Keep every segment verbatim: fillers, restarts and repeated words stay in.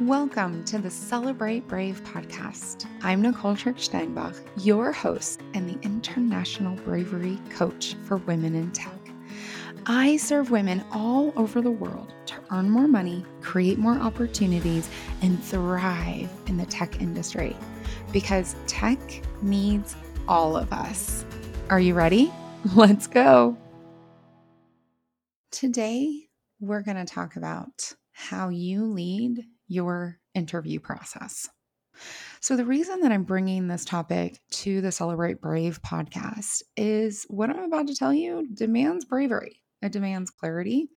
Welcome to the Celebrate Brave Podcast. I'm Nicole Trick Steinbach, your host and the International Bravery Coach for Women in Tech. I serve women all over the world to earn more money, create more opportunities, and thrive in the tech industry because tech needs all of us. Are you ready? Let's go. Today, we're going to talk about how you lead your interview process. So the reason that I'm bringing this topic to the Celebrate Brave podcast is what I'm about to tell you demands bravery. It demands clarity.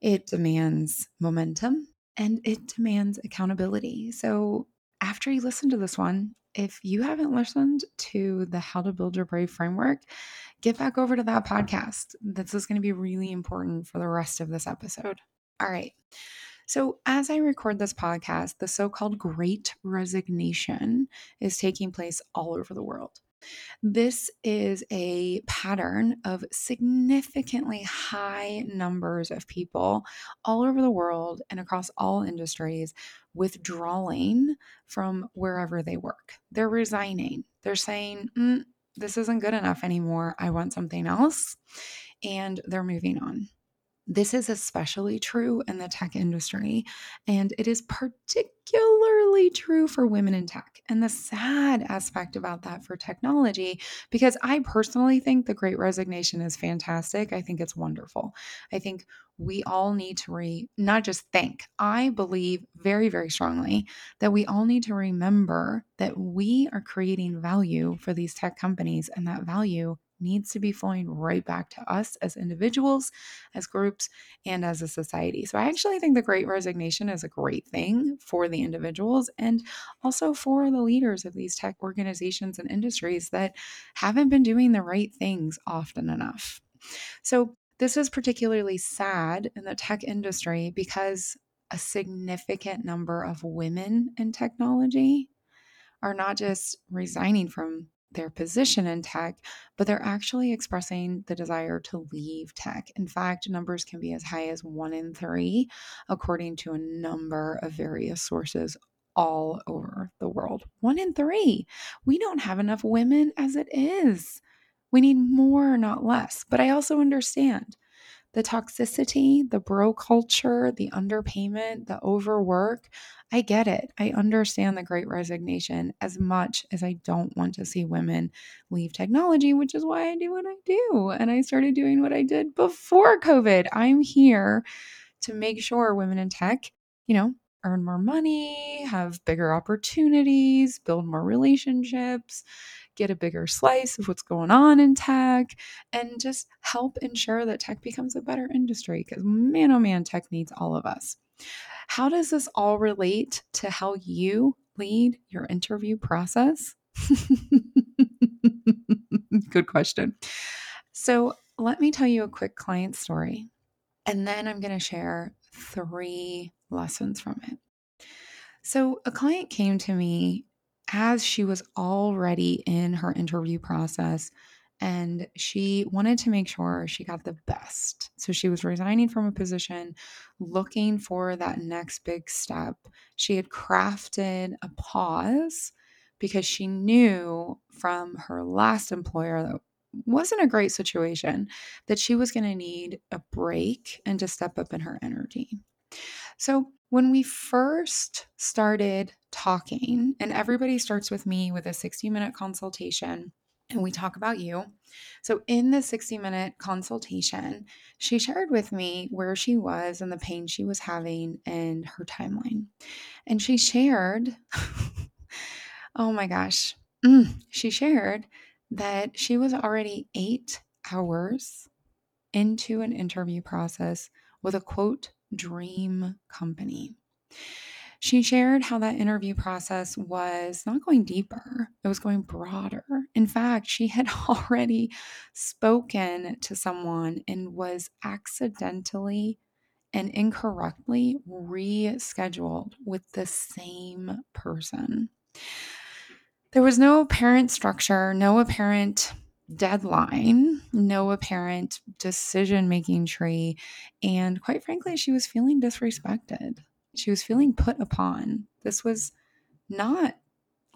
It demands momentum, and it demands accountability. So after you listen to this one, if you haven't listened to the How to Build Your Brave Framework, get back over to that podcast. This is going to be really important for the rest of this episode. All right. So as I record this podcast, the so-called Great Resignation is taking place all over the world. This is a pattern of significantly high numbers of people all over the world and across all industries withdrawing from wherever they work. They're resigning. They're saying, mm, this isn't good enough anymore. I want something else. And they're moving on. This is especially true in the tech industry, and it is particularly true for women in tech. And the sad aspect about that for technology, because I personally think the Great Resignation is fantastic. I think it's wonderful. I think we all need to re, not just think, I believe very, very strongly that we all need to remember that we are creating value for these tech companies, and that value needs to be flowing right back to us as individuals, as groups, and as a society. So I actually think the Great Resignation is a great thing for the individuals and also for the leaders of these tech organizations and industries that haven't been doing the right things often enough. So this is particularly sad in the tech industry because a significant number of women in technology are not just resigning from their position in tech, but they're actually expressing the desire to leave tech. In fact, numbers can be as high as one in three, according to a number of various sources all over the world. One in three. We don't have enough women as it is. We need more, not less. But I also understand the toxicity, the bro culture, the underpayment, the overwork. I get it. I understand the Great Resignation as much as I don't want to see women leave technology, which is why I do what I do. And I started doing what I did before COVID. I'm here to make sure women in tech, you know, earn more money, have bigger opportunities, build more relationships, get a bigger slice of what's going on in tech, and just help ensure that tech becomes a better industry because man, oh man, tech needs all of us. How does this all relate to how you lead your interview process? Good question. So let me tell you a quick client story, and then I'm going to share three lessons from it. So a client came to me as she was already in her interview process, and she wanted to make sure she got the best. So she was resigning from a position, looking for that next big step. She had crafted a pause because she knew from her last employer that wasn't a great situation, that she was going to need a break and to step up in her energy. So when we first started talking, and everybody starts with me with a sixty minute consultation, and we talk about you. So in the sixty minute consultation, she shared with me where she was and the pain she was having and her timeline. And she shared, oh my gosh, she shared that she was already eight hours into an interview process with a quote, dream company. She shared how that interview process was not going deeper. It was going broader. In fact, she had already spoken to someone and was accidentally and incorrectly rescheduled with the same person. There was no apparent structure, no apparent deadline, no apparent decision-making tree. And quite frankly, she was feeling disrespected. She was feeling put upon. This was not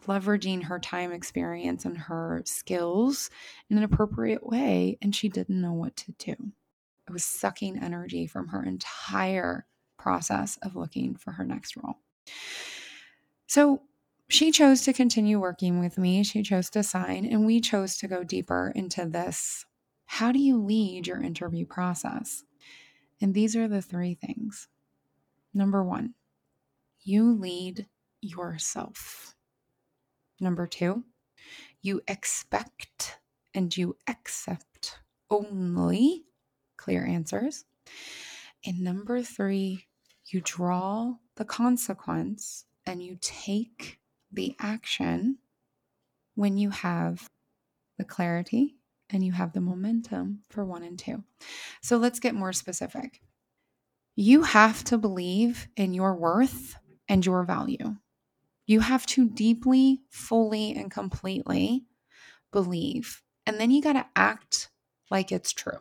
leveraging her time, experience, and her skills in an appropriate way, and she didn't know what to do. It was sucking energy from her entire process of looking for her next role. So she chose to continue working with me. She chose to sign, and we chose to go deeper into this. How do you lead your interview process? And these are the three things. Number one, you lead yourself. Number two, you expect and you accept only clear answers. And number three, you draw the consequence and you take the action when you have the clarity and you have the momentum for one and two. So let's get more specific. You have to believe in your worth and your value. You have to deeply, fully, and completely believe. And then you got to act like it's true.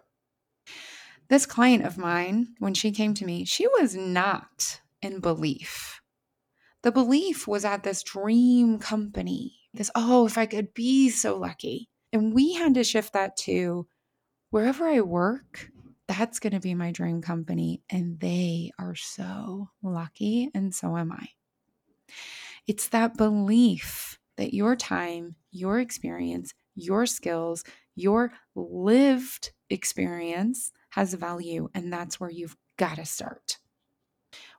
This client of mine, when she came to me, she was not in belief. The belief was at this dream company, this, oh, if I could be so lucky. And we had to shift that to wherever I work, that's going to be my dream company. And they are so lucky. And so am I. It's that belief that your time, your experience, your skills, your lived experience has value. And that's where you've got to start.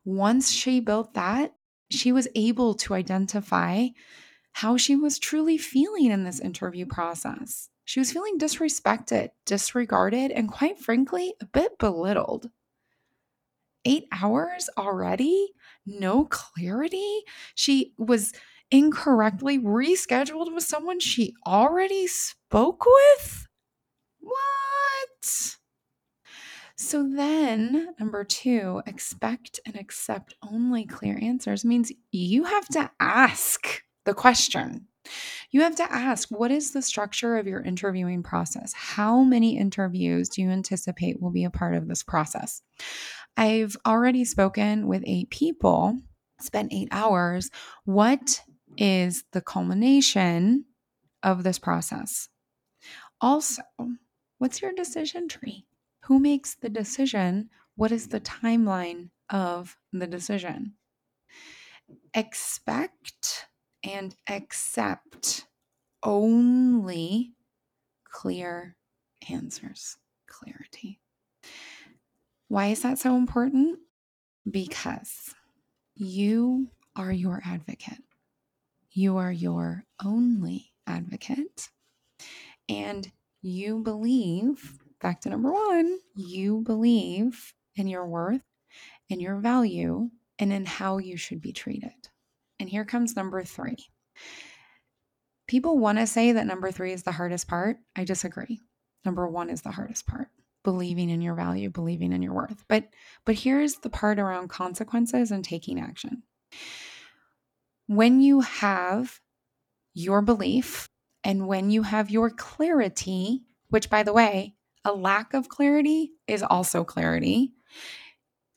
Once she built that, she was able to identify how she was truly feeling in this interview process. She was feeling disrespected, disregarded, and quite frankly, a bit belittled. Eight hours already? No clarity? She was incorrectly rescheduled with someone she already spoke with? What? So then, number two, expect and accept only clear answers means you have to ask the question. You have to ask, what is the structure of your interviewing process? How many interviews do you anticipate will be a part of this process? I've already spoken with eight people, spent eight hours. What is the culmination of this process? Also, what's your decision tree? Who makes the decision? What is the timeline of the decision? Expect and accept only clear answers, clarity. Why is that so important? Because you are your advocate. You are your only advocate. And you believe, back to number one, you believe in your worth and your value and in how you should be treated. And here comes number three. People want to say that number three is the hardest part. I disagree. Number one is the hardest part. Believing in your value, believing in your worth. But but here's the part around consequences and taking action. When you have your belief and when you have your clarity, which by the way, a lack of clarity is also clarity,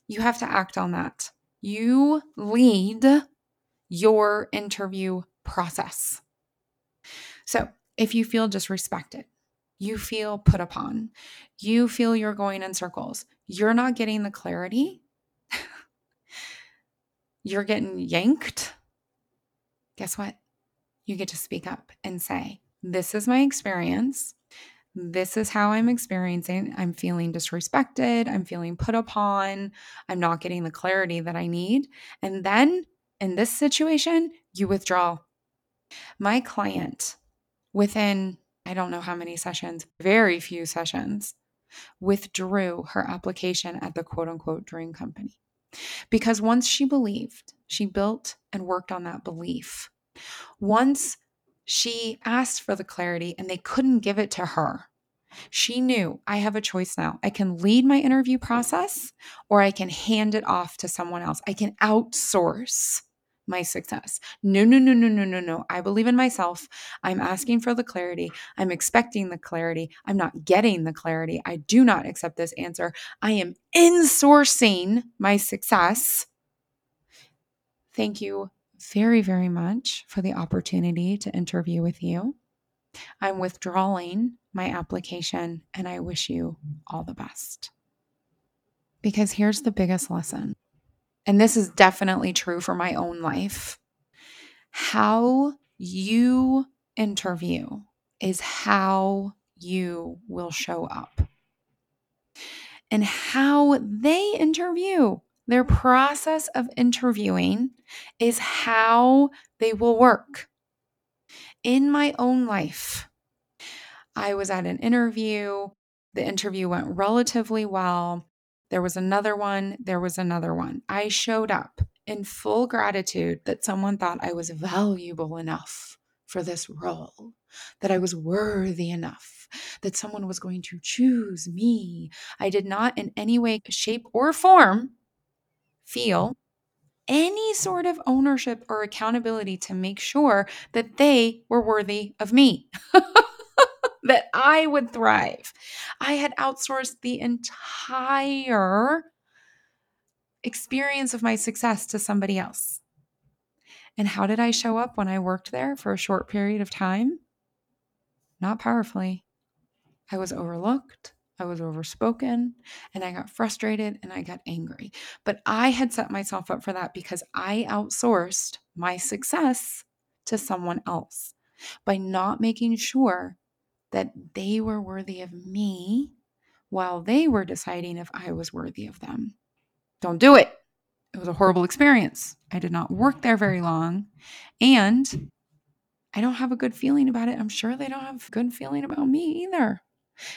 you have to act on that. You lead your interview process. So if you feel disrespected, you feel put upon, you feel you're going in circles, you're not getting the clarity, you're getting yanked, guess what? You get to speak up and say, this is my experience. This is how I'm experiencing. I'm feeling disrespected. I'm feeling put upon. I'm not getting the clarity that I need. And then in this situation, you withdraw. My client, within I don't know how many sessions, very few sessions, withdrew her application at the quote-unquote dream company. Because once she believed, she built and worked on that belief. Once she asked for the clarity and they couldn't give it to her, she knew, I have a choice now. I can lead my interview process or I can hand it off to someone else. I can outsource my success. No, no, no, no, no, no, no. I believe in myself. I'm asking for the clarity. I'm expecting the clarity. I'm not getting the clarity. I do not accept this answer. I am insourcing my success Thank you very, very much for the opportunity to interview with you. I'm withdrawing my application and I wish you all the best. Because here's the biggest lesson, and this is definitely true for my own life. How you interview is how you will show up. And how they interview, their process of interviewing, is how they will work. In my own life, I was at an interview. The interview went relatively well. There was another one. There was another one. I showed up in full gratitude that someone thought I was valuable enough for this role, that I was worthy enough, that someone was going to choose me. I did not in any way, shape, or form feel any sort of ownership or accountability to make sure that they were worthy of me, that I would thrive. I had outsourced the entire experience of my success to somebody else. And how did I show up when I worked there for a short period of time? Not powerfully. I was overlooked. I was overspoken, and I got frustrated and I got angry. But I had set myself up for that because I outsourced my success to someone else by not making sure that they were worthy of me while they were deciding if I was worthy of them. Don't do it. It was a horrible experience. I did not work there very long, and I don't have a good feeling about it. I'm sure they don't have a good feeling about me either.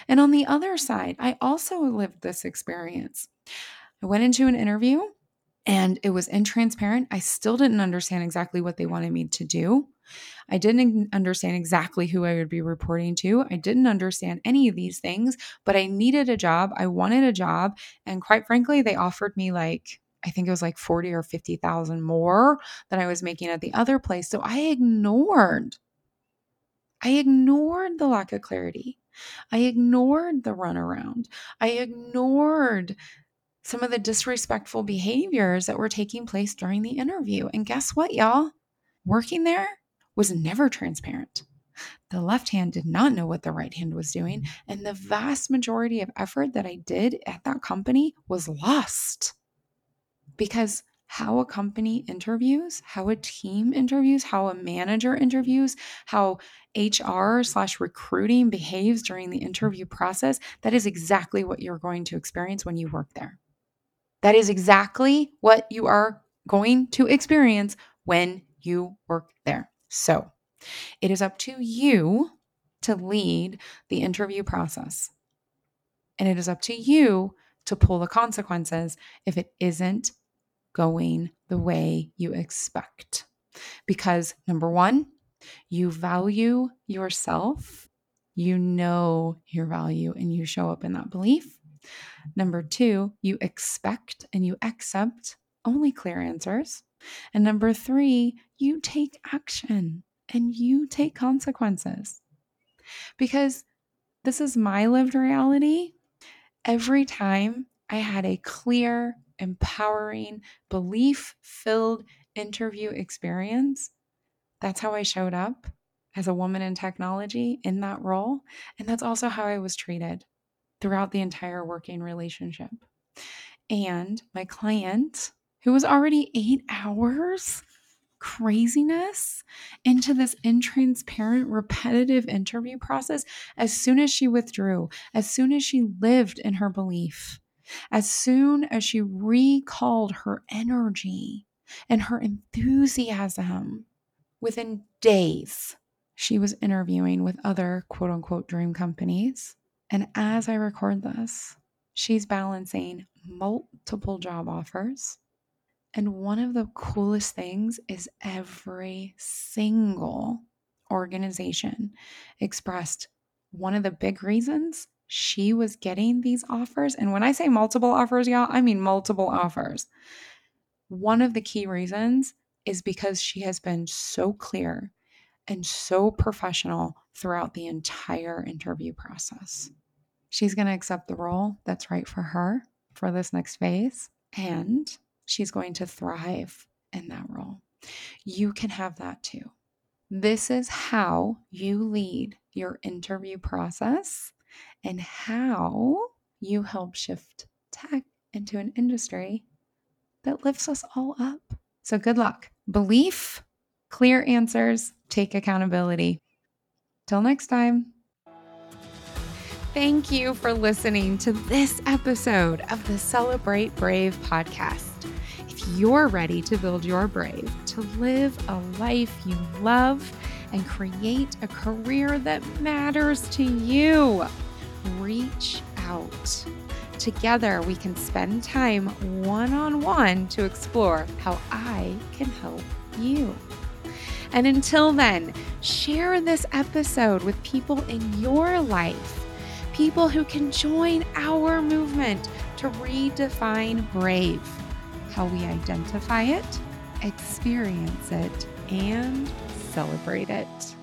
And on the other side, I also lived this experience. I went into an interview and it was intransparent. I still didn't understand exactly what they wanted me to do. I didn't understand exactly who I would be reporting to. I didn't understand any of these things, but I needed a job. I wanted a job. And quite frankly, they offered me like, I think it was like forty or fifty thousand more than I was making at the other place. So I ignored, I ignored the lack of clarity. I ignored the runaround. I ignored some of the disrespectful behaviors that were taking place during the interview. And guess what, y'all? Working there was never transparent. The left hand did not know what the right hand was doing. And the vast majority of effort that I did at that company was lost. Because how a company interviews, how a team interviews, how a manager interviews, how H R slash recruiting behaves during the interview process, that is exactly what you're going to experience when you work there. That is exactly what you are going to experience when you work there. So it is up to you to lead the interview process. And it is up to you to pull the consequences if it isn't going the way you expect. Because number one, you value yourself. You know your value and you show up in that belief. Number two, you expect and you accept only clear answers. And number three, you take action and you take consequences. Because this is my lived reality. Every time I had a clear, empowering, belief-filled interview experience. That's how I showed up as a woman in technology in that role. And that's also how I was treated throughout the entire working relationship. And my client, who was already eight hours, craziness, into this intransparent, repetitive interview process, as soon as she withdrew, as soon as she lived in her belief, as soon as she recalled her energy and her enthusiasm, within days, she was interviewing with other quote unquote dream companies. And as I record this, she's balancing multiple job offers. And one of the coolest things is every single organization expressed one of the big reasons she was getting these offers. And when I say multiple offers, y'all, I mean multiple offers. One of the key reasons is because she has been so clear and so professional throughout the entire interview process. She's going to accept the role that's right for her for this next phase, and she's going to thrive in that role. You can have that too. This is how you lead your interview process and how you help shift tech into an industry that lifts us all up. So good luck. Belief, clear answers, take accountability. Till next time. Thank you for listening to this episode of the Celebrate Brave podcast. If you're ready to build your brave, to live a life you love, and create a career that matters to you, reach out. Together, we can spend time one-on-one to explore how I can help you. And until then, share this episode with people in your life, people who can join our movement to redefine brave, how we identify it, experience it, and celebrate it.